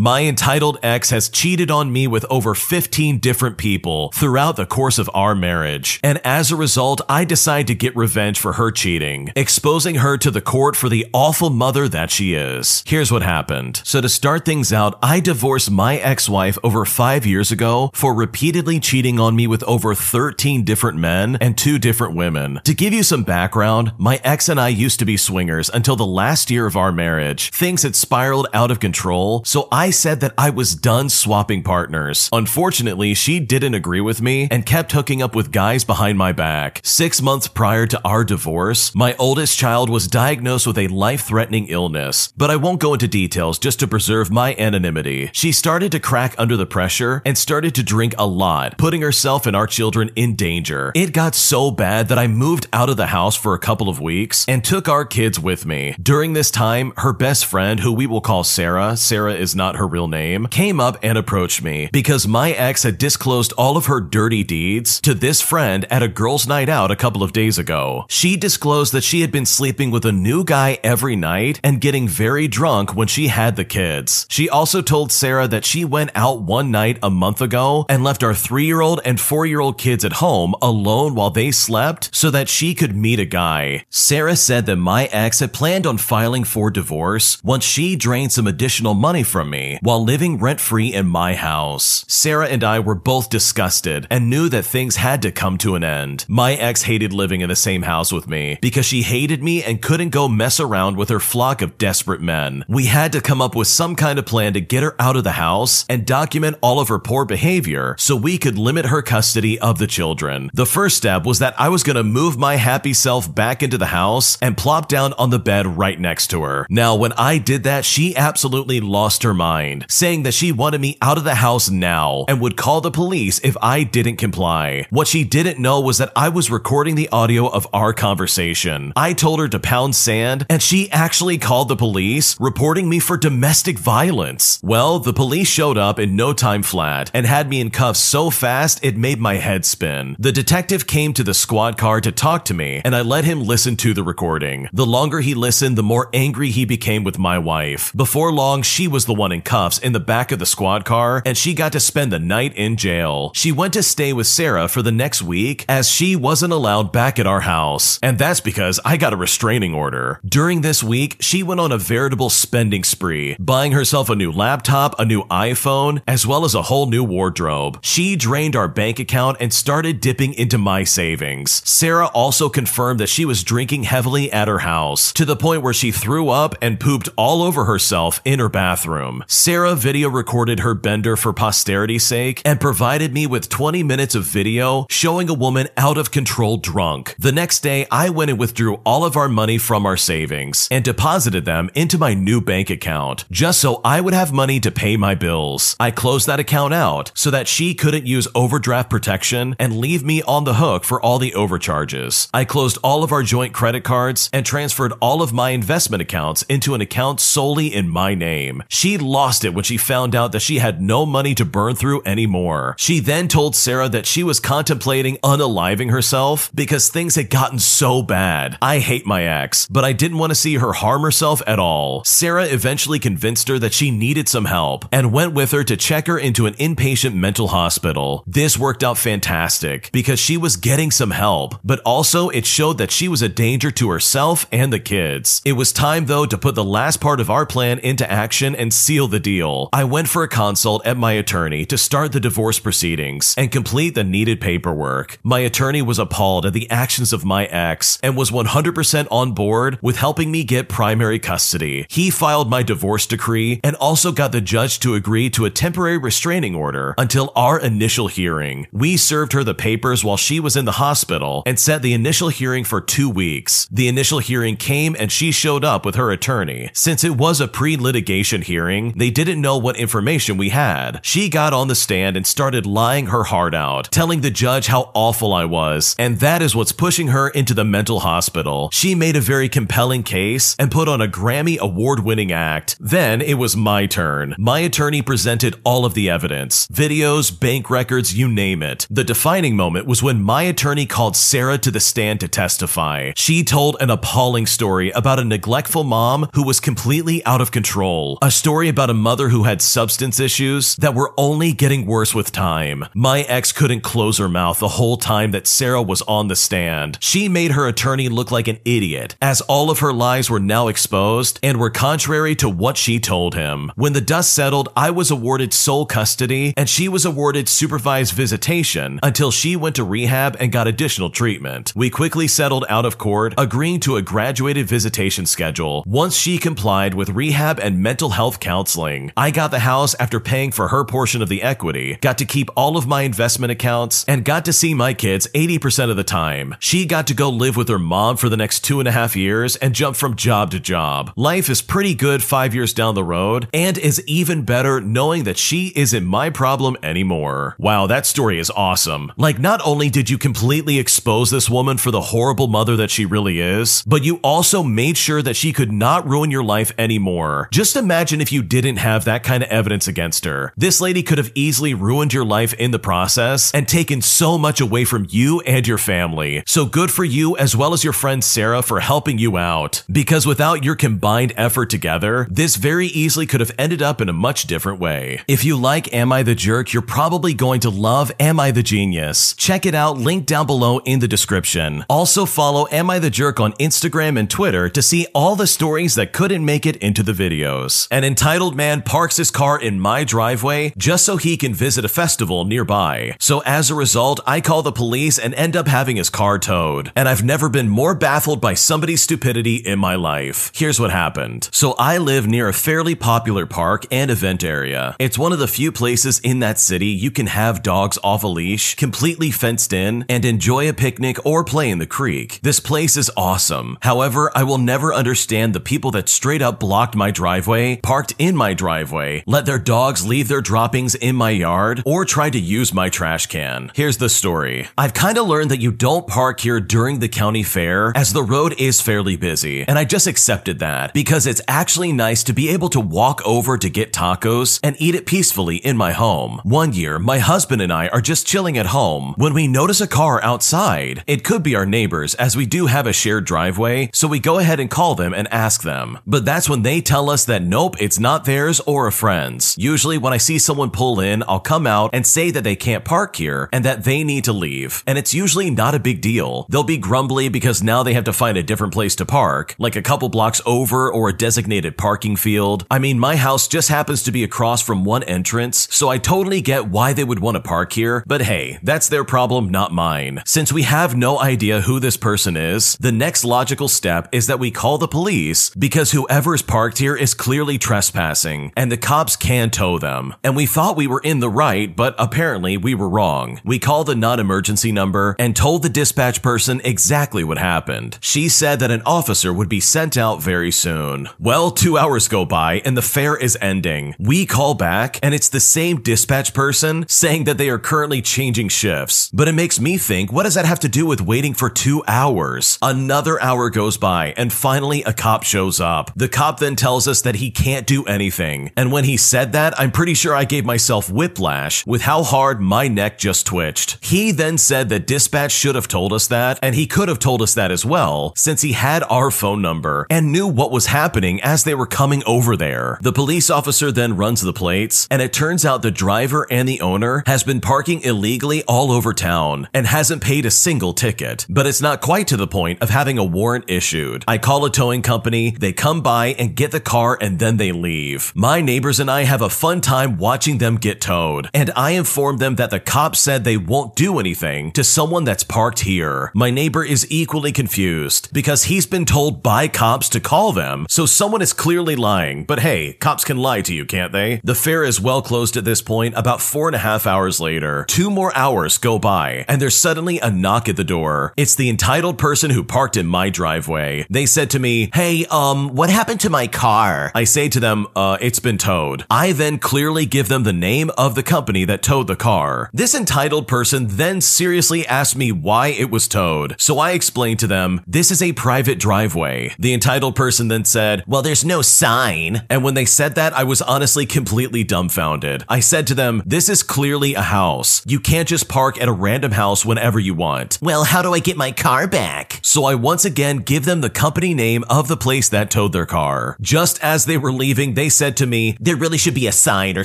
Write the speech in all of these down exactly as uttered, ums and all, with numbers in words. My entitled ex has cheated on me with over fifteen different people throughout the course of our marriage, and as a result, I decide to get revenge for her cheating, exposing her to the court for the awful mother that she is. Here's what happened. So to start things out, I divorced my ex-wife over five years ago for repeatedly cheating on me with over thirteen different men and two different women. To give you some background, my ex and I used to be swingers until the last year of our marriage. Things had spiraled out of control, so I I said that I was done swapping partners. Unfortunately, she didn't agree with me and kept hooking up with guys behind my back. Six months prior to our divorce, my oldest child was diagnosed with a life-threatening illness, but I won't go into details just to preserve my anonymity. She started to crack under the pressure and started to drink a lot, putting herself and our children in danger. It got so bad that I moved out of the house for a couple of weeks and took our kids with me. During this time, her best friend, who we will call Sarah, Sarah is not her her real name, came up and approached me because my ex had disclosed all of her dirty deeds to this friend at a girls' night out a couple of days ago. She disclosed that she had been sleeping with a new guy every night and getting very drunk when she had the kids. She also told Sarah that she went out one night a month ago and left our three-year-old and four-year-old kids at home alone while they slept so that she could meet a guy. Sarah said that my ex had planned on filing for divorce once she drained some additional money from me, while living rent-free in my house. Sarah and I were both disgusted and knew that things had to come to an end. My ex hated living in the same house with me because she hated me and couldn't go mess around with her flock of desperate men. We had to come up with some kind of plan to get her out of the house and document all of her poor behavior so we could limit her custody of the children. The first step was that I was going to move my happy self back into the house and plop down on the bed right next to her. Now, when I did that, she absolutely lost her mind, saying that she wanted me out of the house now and would call the police if I didn't comply. What she didn't know was that I was recording the audio of our conversation. I told her to pound sand, and she actually called the police, reporting me for domestic violence. Well, the police showed up in no time flat and had me in cuffs so fast it made my head spin. The detective came to the squad car to talk to me, and I let him listen to the recording. The longer he listened, the more angry he became with my wife. Before long, she was the one in cuffs in the back of the squad car, and she got to spend the night in jail. She went to stay with Sarah for the next week as she wasn't allowed back at our house, and that's because I got a restraining order. During this week, she went on a veritable spending spree, buying herself a new laptop, a new iPhone, as well as a whole new wardrobe. She drained our bank account and started dipping into my savings. Sarah also confirmed that she was drinking heavily at her house, to the point where she threw up and pooped all over herself in her bathroom. Sarah video recorded her bender for posterity's sake and provided me with twenty minutes of video showing a woman out of control drunk. The next day, I went and withdrew all of our money from our savings and deposited them into my new bank account just so I would have money to pay my bills. I closed that account out so that she couldn't use overdraft protection and leave me on the hook for all the overcharges. I closed all of our joint credit cards and transferred all of my investment accounts into an account solely in my name. She lost Lost it when she found out that she had no money to burn through anymore. She then told Sarah that she was contemplating unaliving herself because things had gotten so bad. I hate my ex, but I didn't want to see her harm herself at all. Sarah eventually convinced her that she needed some help and went with her to check her into an inpatient mental hospital. This worked out fantastic because she was getting some help, but also it showed that she was a danger to herself and the kids. It was time, though, to put the last part of our plan into action and seal the deal. I went for a consult at my attorney to start the divorce proceedings and complete the needed paperwork. My attorney was appalled at the actions of my ex and was one hundred percent on board with helping me get primary custody. He filed my divorce decree and also got the judge to agree to a temporary restraining order until our initial hearing. We served her the papers while she was in the hospital and set the initial hearing for two weeks. The initial hearing came and she showed up with her attorney. Since it was a pre-litigation hearing, they didn't know what information we had. She got on the stand and started lying her heart out, telling the judge how awful I was, and that is what's pushing her into the mental hospital. She made a very compelling case and put on a Grammy award-winning act. Then it was my turn. My attorney presented all of the evidence, videos, bank records, you name it. The defining moment was when my attorney called Sarah to the stand to testify. She told an appalling story about a neglectful mom who was completely out of control, a story about about a mother who had substance issues that were only getting worse with time. My ex couldn't close her mouth the whole time that Sarah was on the stand. She made her attorney look like an idiot, as all of her lies were now exposed and were contrary to what she told him. When the dust settled, I was awarded sole custody and she was awarded supervised visitation until she went to rehab and got additional treatment. We quickly settled out of court, agreeing to a graduated visitation schedule. Once she complied with rehab and mental health counseling, I got the house after paying for her portion of the equity, got to keep all of my investment accounts, and got to see my kids eighty percent of the time. She got to go live with her mom for the next two and a half years and jump from job to job. Life is pretty good five years down the road and is even better knowing that she isn't my problem anymore. Wow, that story is awesome. Like, not only did you completely expose this woman for the horrible mother that she really is, but you also made sure that she could not ruin your life anymore. Just imagine if you didn't have that kind of evidence against her. This lady could have easily ruined your life in the process and taken so much away from you and your family. So good for you as well as your friend Sarah for helping you out, because without your combined effort together, this very easily could have ended up in a much different way. If you like Am I the Jerk, you're probably going to love Am I the Genius. Check it out, link down below in the description. Also follow Am I the Jerk on Instagram and Twitter to see all the stories that couldn't make it into the videos. An entitled man parks his car in my driveway just so he can visit a festival nearby. So as a result, I call the police and end up having his car towed. And I've never been more baffled by somebody's stupidity in my life. Here's what happened. So I live near a fairly popular park and event area. It's one of the few places in that city you can have dogs off a leash, completely fenced in, and enjoy a picnic or play in the creek. This place is awesome. However, I will never understand the people that straight up blocked my driveway, parked in my driveway, let their dogs leave their droppings in my yard, or tried to use my trash can. Here's the story. I've kind of learned that you don't park here during the county fair, as the road is fairly busy, and I just accepted that because it's actually nice to be able to walk over to get tacos and eat it peacefully in my home. One year, my husband and I are just chilling at home when we notice a car outside. It could be our neighbors, as we do have a shared driveway, so we go ahead and call them and ask them. But that's when they tell us that nope, it's not theirs or a friend's. Usually when I see someone pull in, I'll come out and say that they can't park here and that they need to leave. And it's usually not a big deal. They'll be grumbly because now they have to find a different place to park, like a couple blocks over or a designated parking field. I mean, my house just happens to be across from one entrance, so I totally get why they would want to park here, but hey, that's their problem, not mine. Since we have no idea who this person is, the next logical step is that we call the police because whoever's parked here is clearly trespassing and the cops can tow them. And we thought we were in the right, but apparently we were wrong. We called the non-emergency number and told the dispatch person exactly what happened. She said that an officer would be sent out very soon. Well, two hours go by and the fair is ending. We call back and it's the same dispatch person saying that they are currently changing shifts. But it makes me think, what does that have to do with waiting for two hours? Another hour goes by and finally a cop shows up. The cop then tells us that he can't do anything. And when he said that, I'm pretty sure I gave myself whiplash with how hard my neck just twitched. He then said that dispatch should have told us that, and he could have told us that as well, since he had our phone number and knew what was happening as they were coming over there. The police officer then runs the plates, and it turns out the driver and the owner has been parking illegally all over town and hasn't paid a single ticket. But it's not quite to the point of having a warrant issued. I call a towing company, they come by and get the car, and then they leave. My neighbors and I have a fun time watching them get towed, and I inform them that the cop said they won't do anything to someone that's parked here. My neighbor is equally confused because he's been told by cops to call them, so someone is clearly lying. But hey, cops can lie to you, can't they? The fair is well closed at this point. About four and a half hours later, two more hours go by, and there's suddenly a knock at the door. It's the entitled person who parked in my driveway. They said to me, "Hey, um, what happened to my car?" I say to them, uh, it's been towed. I then clearly give them the name of the company that towed the car. This entitled person then seriously asked me why it was towed, so I explained to them, "This is a private driveway." The entitled person then said, "Well, there's no sign." And when they said that, I was honestly completely dumbfounded. I said to them, "This is clearly a house. You can't just park at a random house whenever you want." "Well, how do I get my car back?" So I once again give them the company name of the place that towed their car. Just as they were leaving, they said to me, there really should be a sign or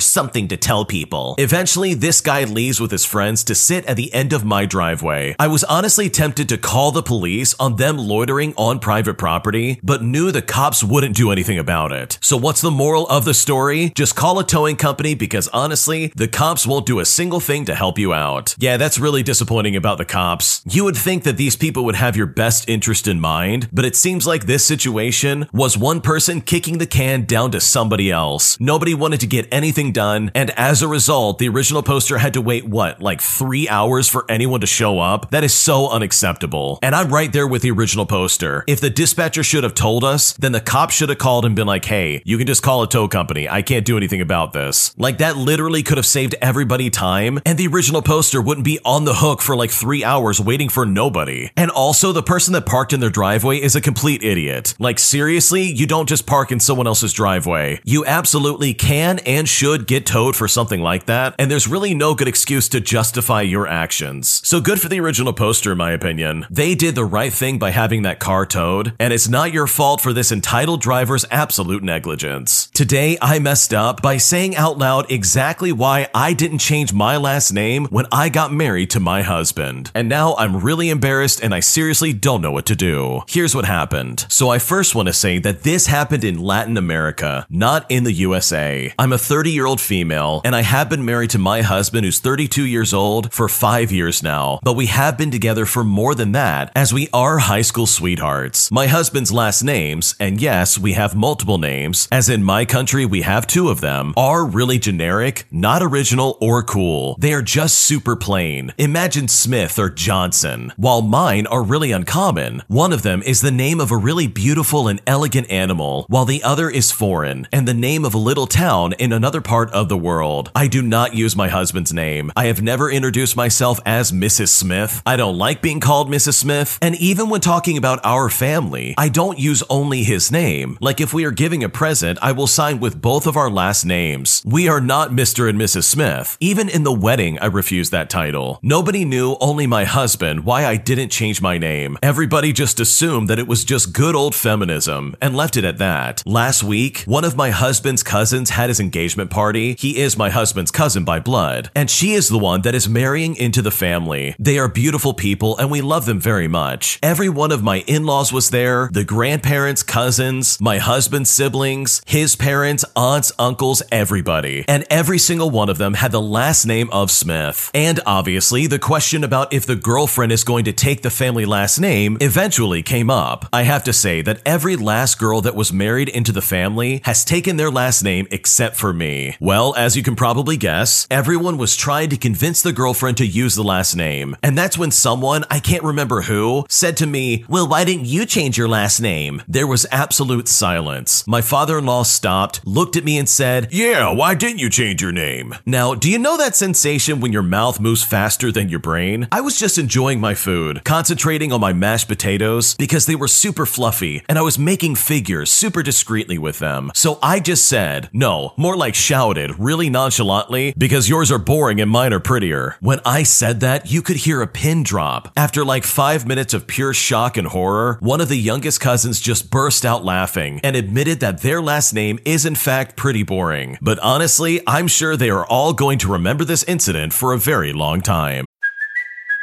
something to tell people. Eventually, this guy leaves with his friends to sit at the end of my driveway. I was honestly tempted to call the police on them loitering on private property, but knew the cops wouldn't do anything about it. So what's the moral of the story? Just call a towing company because honestly, the cops won't do a single thing to help you out. Yeah, that's really disappointing about the cops. You would think that these people would have your best interest in mind, but it seems like this situation was one person kicking the can down to somebody else. Nobody wanted to get anything done, and as a result, the original poster had to wait, what, like three hours for anyone to show up? That is so unacceptable. And I'm right there with the original poster. If the dispatcher should have told us, then the cop should have called and been like, hey, you can just call a tow company. I can't do anything about this. Like, that literally could have saved everybody time, and the original poster wouldn't be on the hook for like three hours waiting for nobody. And also, the person that parked in their driveway is a complete idiot. Like, seriously, you don't just park in someone else's driveway. You absolutely can and should get towed for something like that, and there's really no good excuse to justify your actions. So good for the original poster, in my opinion. They did the right thing by having that car towed, and it's not your fault for this entitled driver's absolute negligence. Today, I messed up by saying out loud exactly why I didn't change my last name when I got married to my husband. And now I'm really embarrassed and I seriously don't know what to do. Here's what happened. So I first want to say that this happened in Latin America, not in the U S A. I'm a thirty-year-old female, and I have been married to my husband, who's thirty-two years old, for five years now, but we have been together for more than that, as we are high school sweethearts. My husband's last names, and yes, we have multiple names, as in my country we have two of them, are really generic, not original or cool. They are just super plain. Imagine Smith or Johnson, while mine are really uncommon. One of them is the name of a really beautiful and elegant animal, while the other is foreign, and the name of a little town in another part of the world. I do not use my husband's name. I have never introduced myself as Missus Smith. I don't like being called Missus Smith, and even when talking about our family, I don't use only his name. Like, if we are giving a present, I will sign with both of our last names. We are not Mister and Missus Smith. Even in the wedding, I refused that title. Nobody knew, only my husband, why I didn't change my name. Everybody just assumed that it was just good old feminism, and left it at that. Last week, one of my husband's cousins had his engagement party. He is my husband's cousin by blood, and she is the one that is marrying into the family. They are beautiful people, and we love them very much. Every one of my in-laws was there, the grandparents, cousins, my husband's siblings, his parents, aunts, uncles, everybody. And every single one of them had the last name of Smith. And obviously, the question about if the girlfriend is going to take the family last name eventually came up. I have to say that every last girl that was married into the family has taken their last name except for me. Well, as you can probably guess, everyone was trying to convince the girlfriend to use the last name. And that's when someone, I can't remember who, said to me, well, why didn't you change your last name? There was absolute silence. My father-in-law stopped, looked at me and said, yeah, why didn't you change your name? Now, do you know that sensation when your mouth moves faster than your brain? I was just enjoying my food, concentrating on my mashed potatoes because they were super fluffy and I was making figures super discreetly with them. So I just said, no, more like shouted, really nonchalantly, because yours are boring and mine are prettier. When I said that, you could hear a pin drop. After like five minutes of pure shock and horror, one of the youngest cousins just burst out laughing and admitted that their last name is in fact pretty boring. But honestly, I'm sure they are all going to remember this incident for a very long time.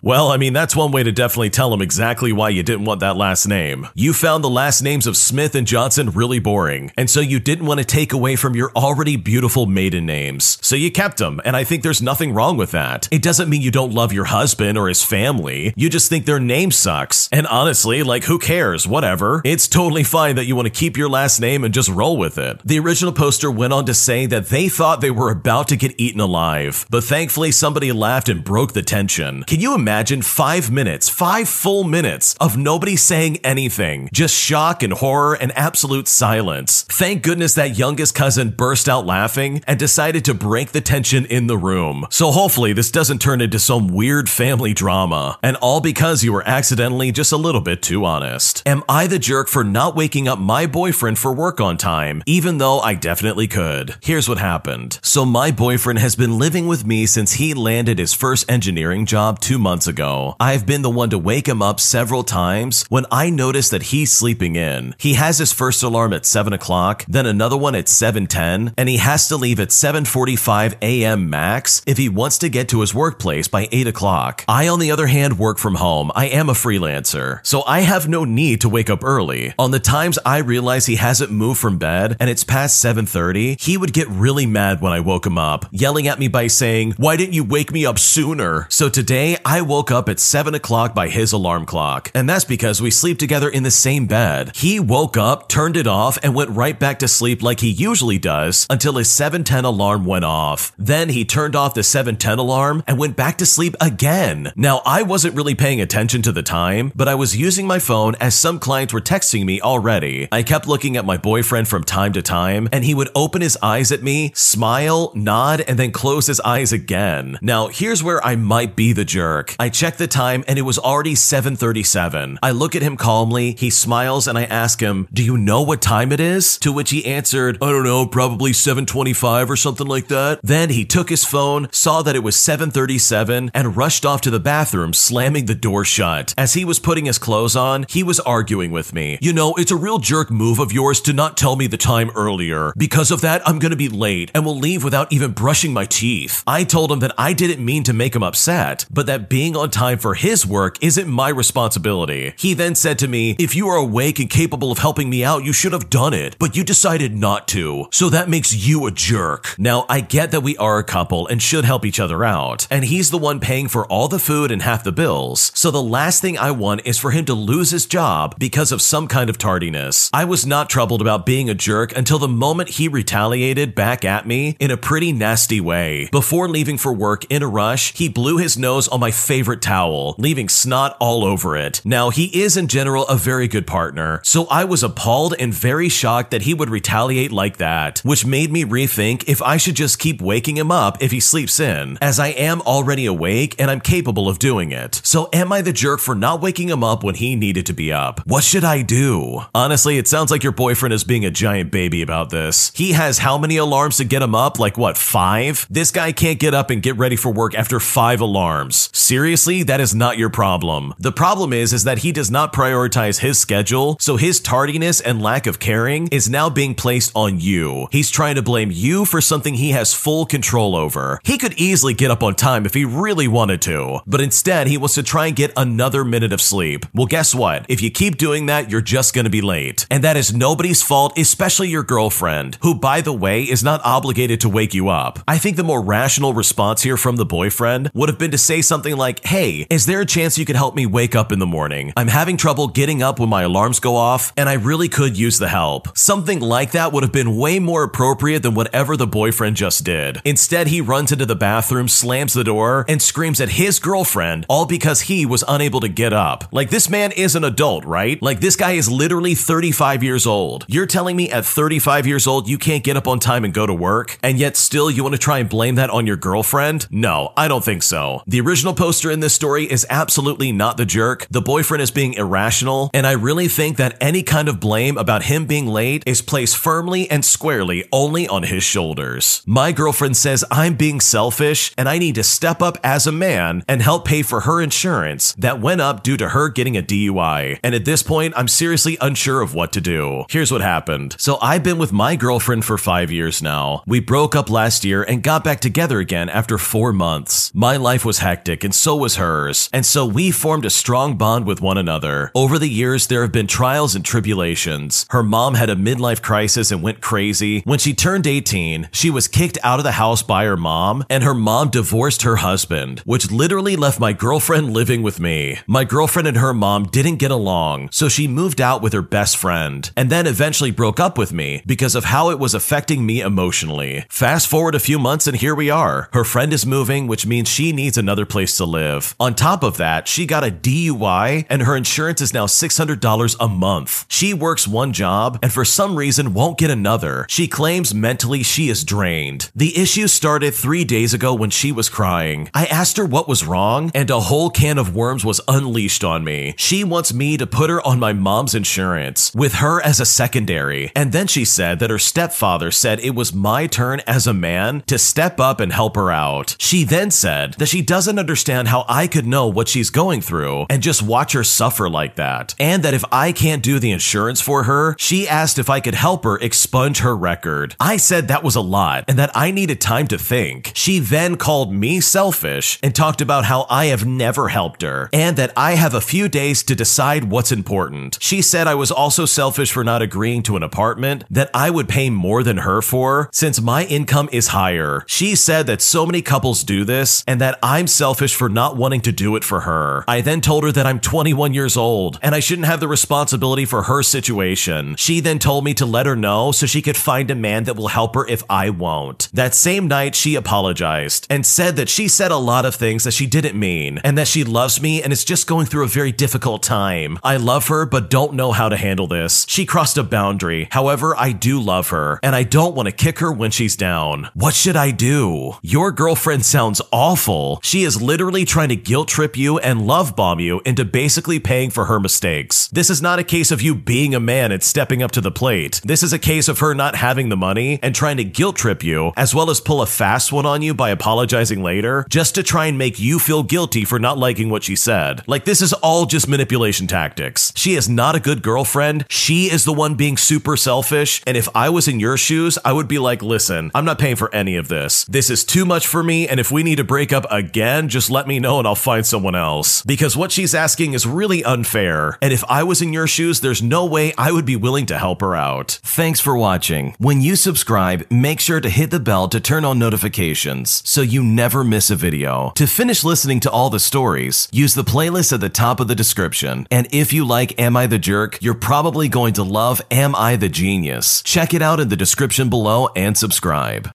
Well, I mean, that's one way to definitely tell them exactly why you didn't want that last name. You found the last names of Smith and Johnson really boring, and so you didn't want to take away from your already beautiful maiden names. So you kept them, and I think there's nothing wrong with that. It doesn't mean you don't love your husband or his family. You just think their name sucks. And honestly, like, who cares? Whatever. It's totally fine that you want to keep your last name and just roll with it. The original poster went on to say that they thought they were about to get eaten alive, but thankfully somebody laughed and broke the tension. Can you imagine five minutes, five full minutes of nobody saying anything, just shock and horror and absolute silence? Thank goodness that youngest cousin burst out laughing and decided to break the tension in the room. So hopefully this doesn't turn into some weird family drama, and all because you were accidentally just a little bit too honest. Am I the jerk for not waking up my boyfriend for work on time, even though I definitely could? Here's what happened. So my boyfriend has been living with me since he landed his first engineering job two months ago. I've been the one to wake him up several times when I notice that he's sleeping in. He has his first alarm at seven o'clock, then another one at seven ten, and he has to leave at seven forty-five a.m. max if he wants to get to his workplace by eight o'clock. I, on the other hand, work from home. I am a freelancer, so I have no need to wake up early. On the times I realize he hasn't moved from bed and it's past seven thirty, he would get really mad when I woke him up, yelling at me by saying, "Why didn't you wake me up sooner?" So today, I I woke up at seven o'clock by his alarm clock, and that's because we sleep together in the same bed. He woke up, turned it off, and went right back to sleep like he usually does until his seven ten alarm went off. Then he turned off the seven ten alarm and went back to sleep again. Now, I wasn't really paying attention to the time, but I was using my phone as some clients were texting me already. I kept looking at my boyfriend from time to time, and he would open his eyes at me, smile, nod, and then close his eyes again. Now, here's where I might be the jerk. I checked the time and it was already seven thirty-seven. I look at him calmly, he smiles, and I ask him, "Do you know what time it is?" To which he answered, "I don't know, probably seven twenty-five or something like that." Then he took his phone, saw that it was seven thirty-seven, and rushed off to the bathroom, slamming the door shut. As he was putting his clothes on, he was arguing with me. "You know, it's a real jerk move of yours to not tell me the time earlier. Because of that, I'm gonna be late and will leave without even brushing my teeth." I told him that I didn't mean to make him upset, but that being on time for his work isn't my responsibility. He then said to me, "If you are awake and capable of helping me out, you should have done it, but you decided not to. So that makes you a jerk." Now, I get that we are a couple and should help each other out, and he's the one paying for all the food and half the bills. So the last thing I want is for him to lose his job because of some kind of tardiness. I was not troubled about being a jerk until the moment he retaliated back at me in a pretty nasty way. Before leaving for work in a rush, he blew his nose on my favorite towel, leaving snot all over it. Now, he is in general a very good partner, so I was appalled and very shocked that he would retaliate like that, which made me rethink if I should just keep waking him up if he sleeps in, as I am already awake and I'm capable of doing it. So am I the jerk for not waking him up when he needed to be up? What should I do? Honestly, it sounds like your boyfriend is being a giant baby about this. He has how many alarms to get him up? Like what, five? This guy can't get up and get ready for work after five alarms. Seriously, that is not your problem. The problem is, is that he does not prioritize his schedule, so his tardiness and lack of caring is now being placed on you. He's trying to blame you for something he has full control over. He could easily get up on time if he really wanted to, but instead he wants to try and get another minute of sleep. Well, guess what? If you keep doing that, you're just going to be late. And that is nobody's fault, especially your girlfriend, who, by the way, is not obligated to wake you up. I think the more rational response here from the boyfriend would have been to say something like, hey, is there a chance you could help me wake up in the morning? I'm having trouble getting up when my alarms go off, and I really could use the help. Something like that would have been way more appropriate than whatever the boyfriend just did. Instead, he runs into the bathroom, slams the door, and screams at his girlfriend, all because he was unable to get up. Like, this man is an adult, right? Like, this guy is literally thirty-five years old. You're telling me at thirty-five years old you can't get up on time and go to work, and yet still you want to try and blame that on your girlfriend? No, I don't think so. The original poster in this story is absolutely not the jerk. The boyfriend is being irrational, and I really think that any kind of blame about him being late is placed firmly and squarely only on his shoulders. My girlfriend says I'm being selfish, and I need to step up as a man and help pay for her insurance that went up due to her getting a D U I. And at this point, I'm seriously unsure of what to do. Here's what happened. So I've been with my girlfriend for five years now. We broke up last year and got back together again after four months. My life was hectic and so was hers, and so we formed a strong bond with one another. Over the years, there have been trials and tribulations. Her mom had a midlife crisis and went crazy. When she turned eighteen, she was kicked out of the house by her mom, and her mom divorced her husband, which literally left my girlfriend living with me. My girlfriend and her mom didn't get along, so she moved out with her best friend, and then eventually broke up with me because of how it was affecting me emotionally. Fast forward a few months and here we are. Her friend is moving, which means she needs another place to live. On top of that, she got a D U I and her insurance is now six hundred dollars a month. She works one job and for some reason won't get another. She claims mentally she is drained. The issue started three days ago when she was crying. I asked her what was wrong and a whole can of worms was unleashed on me. She wants me to put her on my mom's insurance with her as a secondary. And then she said that her stepfather said it was my turn as a man to step up and help her out. She then said that she doesn't understand how I could know what she's going through and just watch her suffer like that. And that if I can't do the insurance for her, she asked if I could help her expunge her record. I said that was a lot and that I needed time to think. She then called me selfish and talked about how I have never helped her and that I have a few days to decide what's important. She said I was also selfish for not agreeing to an apartment that I would pay more than her for since my income is higher. She said that so many couples do this and that I'm selfish for not wanting to do it for her. I then told her that I'm twenty-one years old and I shouldn't have the responsibility for her situation. She then told me to let her know so she could find a man that will help her if I won't. That same night, she apologized and said that she said a lot of things that she didn't mean and that she loves me and is just going through a very difficult time. I love her but don't know how to handle this. She crossed a boundary. However, I do love her and I don't want to kick her when she's down. What should I do? Your girlfriend sounds awful. She is literally trying to guilt trip you and love bomb you into basically paying for her mistakes. This is not a case of you being a man and stepping up to the plate. This is a case of her not having the money and trying to guilt trip you, as well as pull a fast one on you by apologizing later, just to try and make you feel guilty for not liking what she said. Like, this is all just manipulation tactics. She is not a good girlfriend. She is the one being super selfish, and if I was in your shoes, I would be like, listen, I'm not paying for any of this. This is too much for me, and if we need to break up again, just let me know and I'll find someone else. Because what she's asking is really unfair, and if I was in your shoes, there's no way I would be willing to help her out. Thanks for watching. When you subscribe, make sure to hit the bell to turn on notifications so you never miss a video. To finish listening to all the stories, use the playlist at the top of the description. And if you like Am I the Jerk, you're probably going to love Am I the Genius. Check it out in the description below and subscribe.